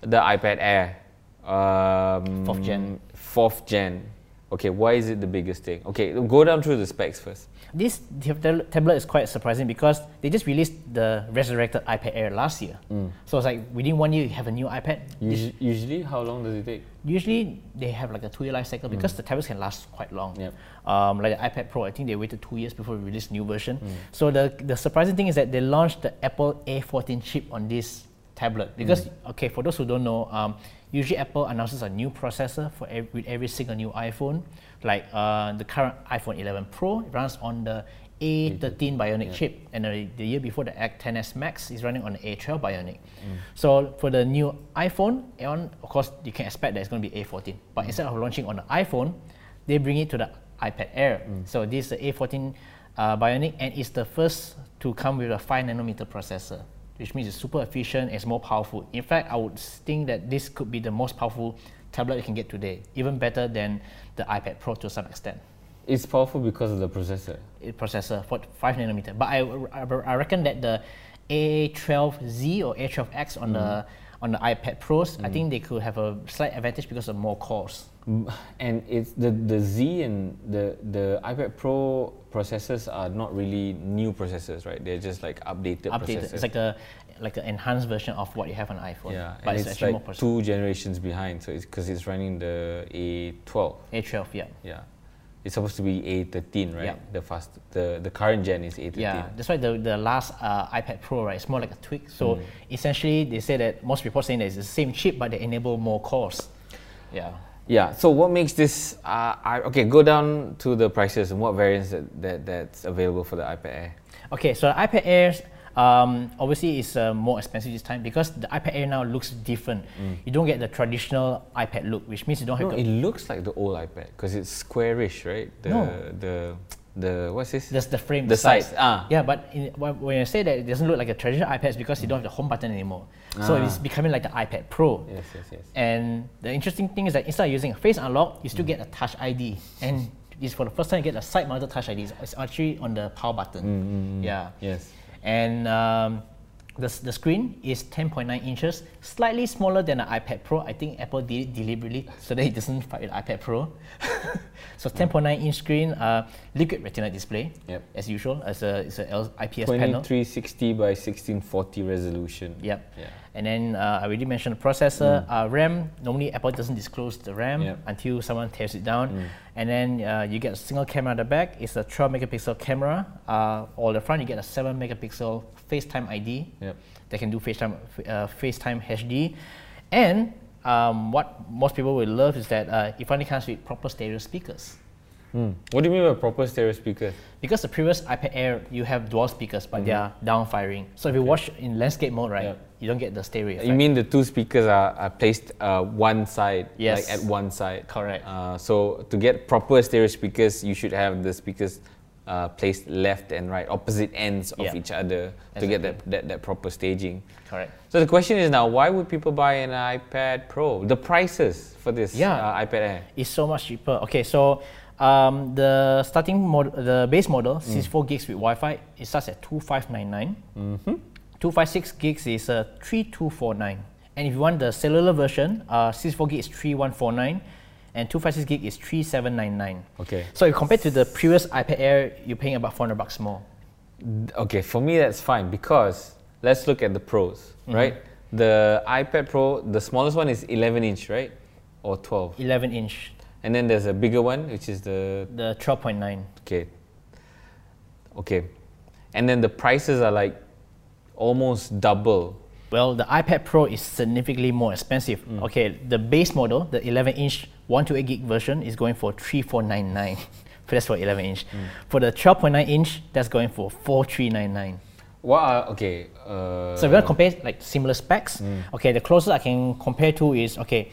the iPad Air. Um, fourth gen. Fourth gen. Okay, why is it the biggest thing? Okay, go down through the specs first. This tablet is quite surprising because they just released the resurrected iPad Air last year. Mm. So it's like within one year you have a new iPad. Usually, usually how long does it take? Usually they have like a two year life cycle because mm. the tablets can last quite long. Yep. Um, like the iPad Pro, I think they waited two years before they released a new version. Mm. So the, the surprising thing is that they launched the Apple A fourteen chip on this tablet. Because, mm. okay, for those who don't know, um, usually Apple announces a new processor for every, with every single new iPhone. Like uh, the current iPhone eleven Pro runs on the A thirteen Bionic yeah. chip, and uh, the year before the X ten S Max is running on the A twelve Bionic. Mm. So for the new iPhone, on, of course you can expect that it's going to be A fourteen. But mm. instead of launching on the iPhone, they bring it to the iPad Air. Mm. So this is the A fourteen uh, Bionic, and it's the first to come with a five nanometer processor, which means it's super efficient, it's more powerful. In fact, I would think that this could be the most powerful tablet you can get today, even better than the iPad Pro to some extent. It's powerful because of the processor? It processor, for five nanometer. But I, I, I reckon that the A twelve Z or A twelve X on, mm. the, on the iPad Pros, mm. I think they could have a slight advantage because of more cores. And it's the, the Z and the, the iPad Pro processors are not really new processors, right? They're just like updated, updated. processors. It's like a like an enhanced version of what you have on iPhone. Yeah, but it's, it's actually like more two generations behind, so it's because it's running the A twelve. A twelve, yeah. Yeah, it's supposed to be A thirteen, right? Yeah. The fast, the the current gen is A thirteen. Yeah, that's why the the last uh, iPad Pro, right? It's more like a tweak. So mm. essentially, they say that most reports saying that it's the same chip, but they enable more cores. Yeah. Yeah, so what makes this, uh, I, okay, go down to the prices and what variants that, that, that's available for the iPad Air. Okay, so the iPad Air um, obviously is uh, more expensive this time because the iPad Air now looks different. Mm. You don't get the traditional iPad look, which means you don't have no, the... it looks like the old iPad because it's squarish, right? The, no. The, the, what's this? That's the frame, the, the size. size. Ah. Yeah, but in, when I say that it doesn't look like a traditional iPad, it's because mm. you don't have the home button anymore. Ah. So it's becoming like the iPad Pro. Yes, yes, yes. And the interesting thing is that instead of using a face unlock, you still mm. get a Touch I D. And it's for the first time you get a side-mounted Touch I D. It's actually on the power button. Mm, mm, yeah. Yes. And um, the, the screen is ten point nine inches, slightly smaller than the iPad Pro. I think Apple did it deliberately so that it doesn't fight with the iPad Pro. So ten point nine inch screen, uh, liquid retina display, yep. as usual, as a, it's an I P S panel. twenty-three sixty by sixteen forty resolution. Yep. Yeah. And then uh, I already mentioned the processor. Mm. Uh, RAM, normally Apple doesn't disclose the RAM yep. until someone tears it down. Mm. And then uh, you get a single camera at the back. It's a twelve megapixel camera. Uh, or the front, you get a seven megapixel FaceTime I D. Yep. They can do FaceTime, uh, FaceTime H D. And Um, what most people will love is that uh, it finally comes with proper stereo speakers. Mm. What do you mean by proper stereo speakers? Because the previous iPad Air, you have dual speakers, but mm-hmm. they are down-firing. So if you watch in landscape mode, right, yep. you don't get the stereo effect. You mean the two speakers are, are placed uh, one side, yes. like at one side? Correct. Uh, so to get proper stereo speakers, you should have the speakers Uh, placed left and right, opposite ends of yeah. each other exactly. to get that, that, that proper staging. Correct. So the question is now, why would people buy an iPad Pro? The prices for this yeah. uh, iPad Air? It's so much cheaper. Okay, so um, the starting mod the base model, mm. sixty-four gigs with Wi-Fi, it starts at two thousand five hundred ninety-nine dollars. Mm-hmm. two fifty-six gigs is uh, three thousand two hundred forty-nine dollars. And if you want the cellular version, uh, sixty-four gig is three thousand one hundred forty-nine dollars. And two fifty-six gig is three thousand seven hundred ninety-nine dollars. Okay. So if compared to the previous iPad Air, you're paying about four hundred bucks more. Okay, for me that's fine because let's look at the pros, mm-hmm. right? The iPad Pro, the smallest one is eleven inch, right? Or twelve? eleven inch. And then there's a bigger one, which is the... The twelve point nine. Okay. Okay. And then the prices are like almost double. Well, the iPad Pro is significantly more expensive. Mm. Okay, the base model, the eleven inch one twenty-eight gig version is going for three thousand four hundred ninety-nine dollars. That's for eleven inch. Mm. For the twelve point nine inch, that's going for four thousand three hundred ninety-nine dollars. What are, okay. Uh, so if you want to compare like similar specs, mm. okay, the closest I can compare to is, okay,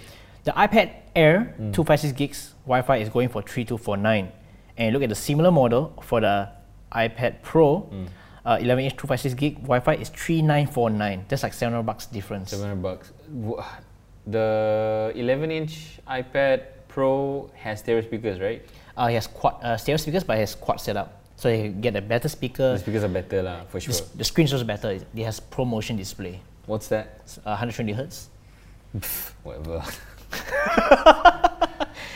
the iPad Air mm. two fifty-six gigs Wi-Fi is going for three thousand two hundred forty-nine dollars. And you look at the similar model for the iPad Pro, mm. Uh, eleven inch two fifty-six gig Wi-Fi is three thousand nine hundred forty-nine dollars. That's like seven hundred bucks difference. seven hundred bucks. The eleven inch iPad Pro has stereo speakers, right? Uh, it has quad uh, stereo speakers, but it has quad setup. So you get a better speaker. The speakers are better, lah, for sure. The, the screen is better. It has ProMotion display. What's that? It's, uh, one hundred twenty hertz. Pff, whatever.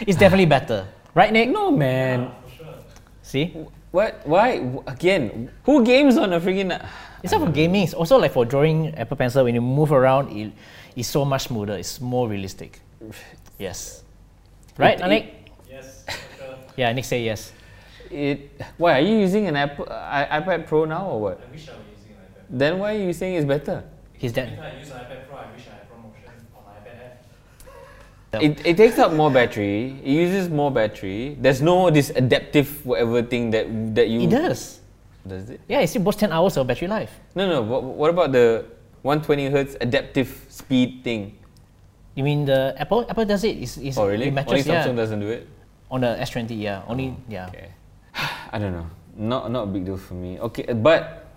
It's definitely better. Right, Nick? No, man. Yeah, for sure. See? What? Why? Again, who games on a freaking... It's not for gaming, it's also like for drawing Apple Pencil. When you move around, it, it's so much smoother, it's more realistic. Yes. Right, it, Nick? It, yes, for sure. Yeah, Nick say yes. It. Why, are you using an Apple, uh, iPad Pro now or what? I wish I was using an iPad Pro. Then why are you saying it's better? He's dead. I use an iPad Pro, I wish I had ProMotion on my iPad Air. It, it takes up more battery, it uses more battery. There's no this adaptive whatever thing that that you... It does. Does it? Yeah, it still boasts ten hours of battery life. No, no, what, what about the one hundred twenty hertz adaptive speed thing? You mean the Apple? Apple does it. It's, it's, oh really? It matches, only Samsung yeah. doesn't do it? On the S twenty, yeah. Only, oh, yeah. Okay. I don't know. Not, not a big deal for me. Okay, but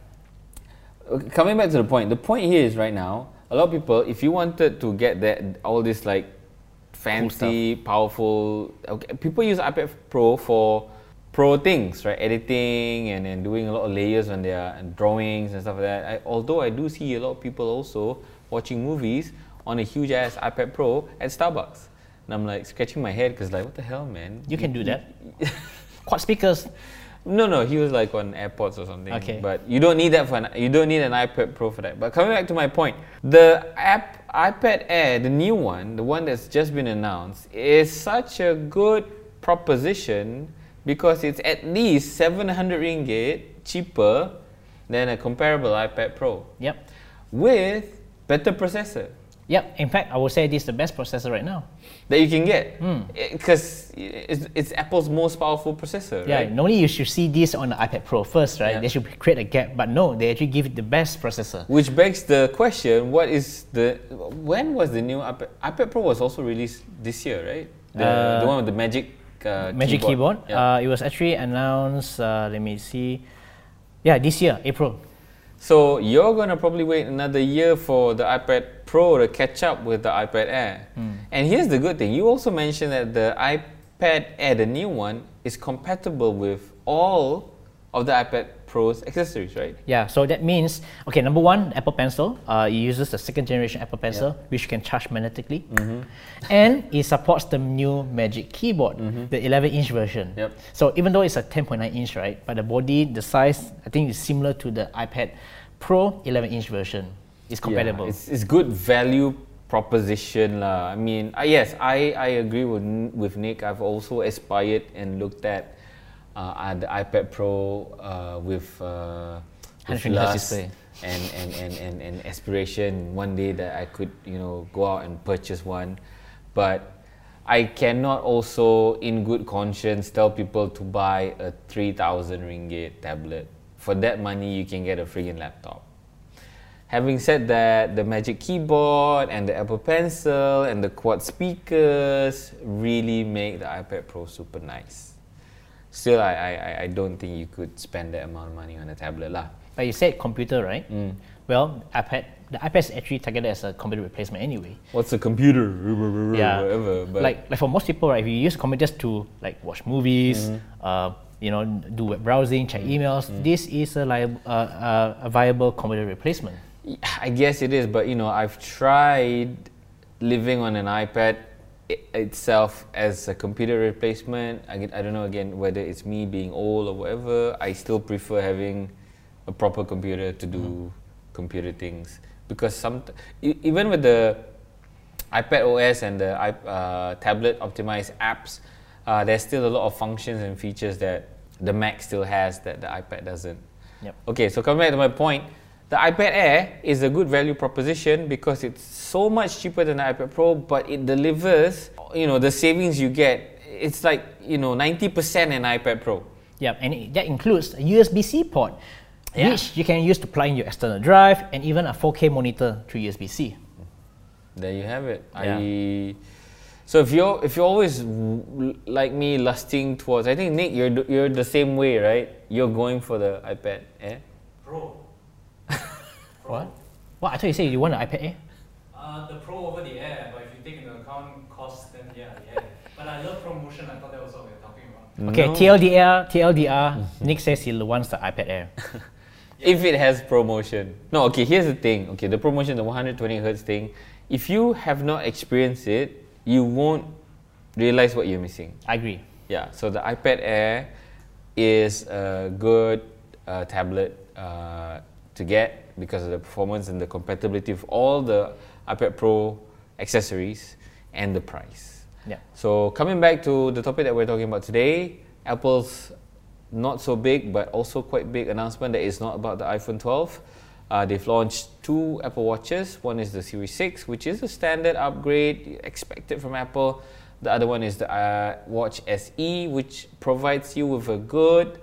okay, coming back to the point. The point here is right now, a lot of people, if you wanted to get that all this like fancy, cool powerful... Okay, people use iPad Pro for pro things, right? Editing and, and doing a lot of layers on their drawings and stuff like that. I, although I do see a lot of people also watching movies on a huge ass iPad Pro at Starbucks. And I'm like scratching my head because like, what the hell, man? You can do that? Quad speakers? No, no, he was like on AirPods or something. Okay. But you don't need that for an, you don't need an iPad Pro for that. But coming back to my point, the app, iPad Air, the new one, the one that's just been announced, is such a good proposition because it's at least seven hundred ringgit cheaper than a comparable iPad Pro. Yep. With better processor. Yep. In fact, I would say this is the best processor right now that you can get, because mm. it, it's, it's Apple's most powerful processor. Yeah. Right? Normally, you should see this on the iPad Pro first, right? Yeah. They should create a gap, but no, they actually give it the best processor. Which begs the question: What is the? When was the new iPad? iPad Pro was also released this year, right? The, uh, the one with the Magic uh, Magic Keyboard. keyboard. Yeah. Uh, it was actually announced. Uh, let me see. Yeah, this year, April. So you're gonna probably wait another year for the iPad Pro to catch up with the iPad Air. Mm. And here's the good thing, you also mentioned that the iPad Air, the new one, is compatible with all of the iPad Pro's accessories, right? Yeah, so that means, okay, number one, Apple Pencil. Uh, it uses the second generation Apple Pencil, yeah. which you can charge magnetically. Mm-hmm. And it supports the new Magic Keyboard, mm-hmm. the eleven inch version. Yep. So even though it's a ten point nine inch, right? But the body, the size, I think is similar to the iPad Pro eleven inch version. It's compatible. Yeah, it's, it's good value proposition lah. I mean, uh, yes, I, I agree with, with Nick. I've also aspired and looked at Uh, the iPad Pro uh, with, uh, with lust and, and, and, and, and aspiration one day that I could, you know, go out and purchase one. But I cannot also in good conscience tell people to buy a three thousand ringgit tablet. For that money you can get a freaking laptop. Having said that, the Magic Keyboard and the Apple Pencil and the quad speakers really make the iPad Pro super nice. Still, I, I, I don't think you could spend that amount of money on a tablet lah. But you said computer, right? Mm. Well, iPad, the iPad is actually targeted as a computer replacement anyway. What's a computer? Yeah. Whatever, but like, like for most people, right? If you use computers to like watch movies, mm-hmm. uh, you know, do web browsing, check mm-hmm. emails, mm-hmm. this is a, li- uh, uh, a viable computer replacement. I guess it is, but you know, I've tried living on an iPad itself as a computer replacement. I, I don't know again whether it's me being old or whatever. I still prefer having a proper computer to do mm-hmm. computer things, because some t- even with the iPad O S and the uh, tablet optimized apps, uh, there's still a lot of functions and features that the Mac still has that the iPad doesn't. Yep. Okay, so coming back to my point, the iPad Air is a good value proposition because it's so much cheaper than the iPad Pro, but it delivers, you know, the savings you get. It's like, you know, ninety percent in iPad Pro. Yeah, and it, that includes a U S B C port, yeah. which you can use to plug in your external drive, and even a four K monitor through U S B C. There you have it. Yeah. I... So if you're if you're always like me, lusting towards, I think Nick, you're you're the same way, right? You're going for the iPad Air Pro. What? What? I thought you said you want an iPad Air? Uh, the Pro over the Air, but if you take into account cost, then yeah, the Air. But I love ProMotion, I thought that was what we were talking about. Okay, no. T L D R, T L D R, Nick says he wants the iPad Air. Yeah. If it has ProMotion. No, okay, here's the thing. Okay, the ProMotion, the one hundred twenty hertz thing, if you have not experienced it, you won't realize what you're missing. I agree. Yeah, so the iPad Air is a good uh, tablet uh, to get because of the performance and the compatibility of all the iPad Pro accessories and the price. Yeah. So coming back to the topic that we're talking about today, Apple's not so big but also quite big announcement that is not about the iPhone twelve. Uh, they've launched two Apple Watches. One is the Series six, which is a standard upgrade expected from Apple. The other one is the uh, Watch S E, which provides you with a good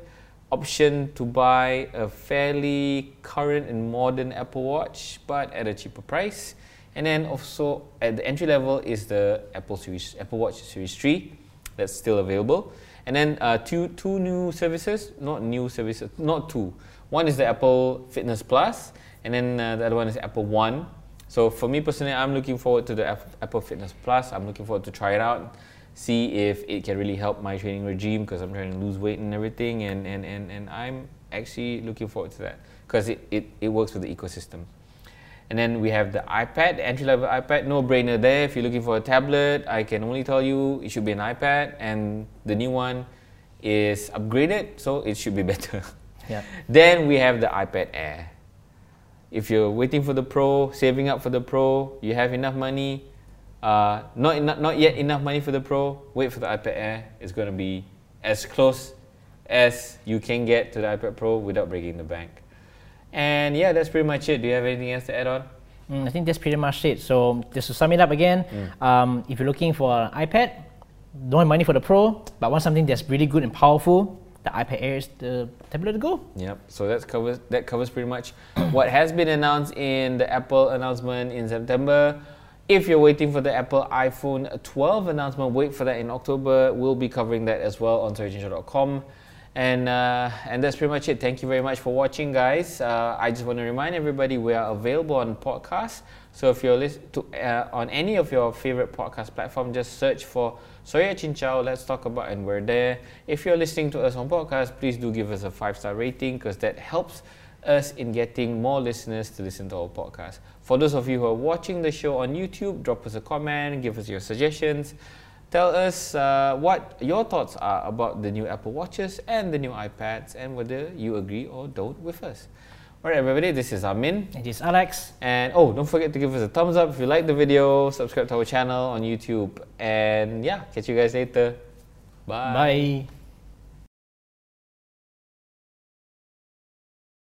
option to buy a fairly current and modern Apple Watch, but at a cheaper price. And then also at the entry level is the Apple Series, Apple Watch Series three, that's still available. And then uh, two two new services, not new services, not two. One is the Apple Fitness Plus, and then uh, the other one is Apple One. So for me personally, I'm looking forward to the Apple Fitness Plus. I'm looking forward to try it out, see if it can really help my training regime because I'm trying to lose weight and everything, and, and, and, and I'm actually looking forward to that because it, it, it works with the ecosystem. And then we have the iPad, entry-level iPad, no-brainer there. If you're looking for a tablet, I can only tell you it should be an iPad, and the new one is upgraded, so it should be better. Yeah. Then we have the iPad Air. If you're waiting for the Pro, saving up for the Pro, you have enough money, uh, not, en not yet enough money for the Pro, wait for the iPad Air. It's going to be as close as you can get to the iPad Pro without breaking the bank. And yeah, that's pretty much it. Do you have anything else to add on? Mm, I think that's pretty much it. So just to sum it up again, mm. um, if you're looking for an iPad, don't have money for the Pro, but want something that's really good and powerful, the iPad Air is the tablet to go. Yep, so that's covers, that covers pretty much what has been announced in the Apple announcement in September. If you're waiting for the Apple iPhone twelve announcement, wait for that in October. We'll be covering that as well on Surgeon Show dot com. And, uh, and that's pretty much it. Thank you very much for watching, guys. Uh, I just want to remind everybody we are available on podcasts. So if you're listen to, uh, on any of your favorite podcast platform, just search for Surya Chinchau, Let's Talk About, and we're there. If you're listening to us on podcast, please do give us a five star rating because that helps us in getting more listeners to listen to our podcast. For those of you who are watching the show on YouTube, drop us a comment, give us your suggestions. Tell us uh, what your thoughts are about the new Apple Watches and the new iPads and whether you agree or don't with us. Alright everybody, this is Amin. And this is Alex. And oh, don't forget to give us a thumbs up if you like the video, subscribe to our channel on YouTube. And yeah, catch you guys later. Bye. Bye.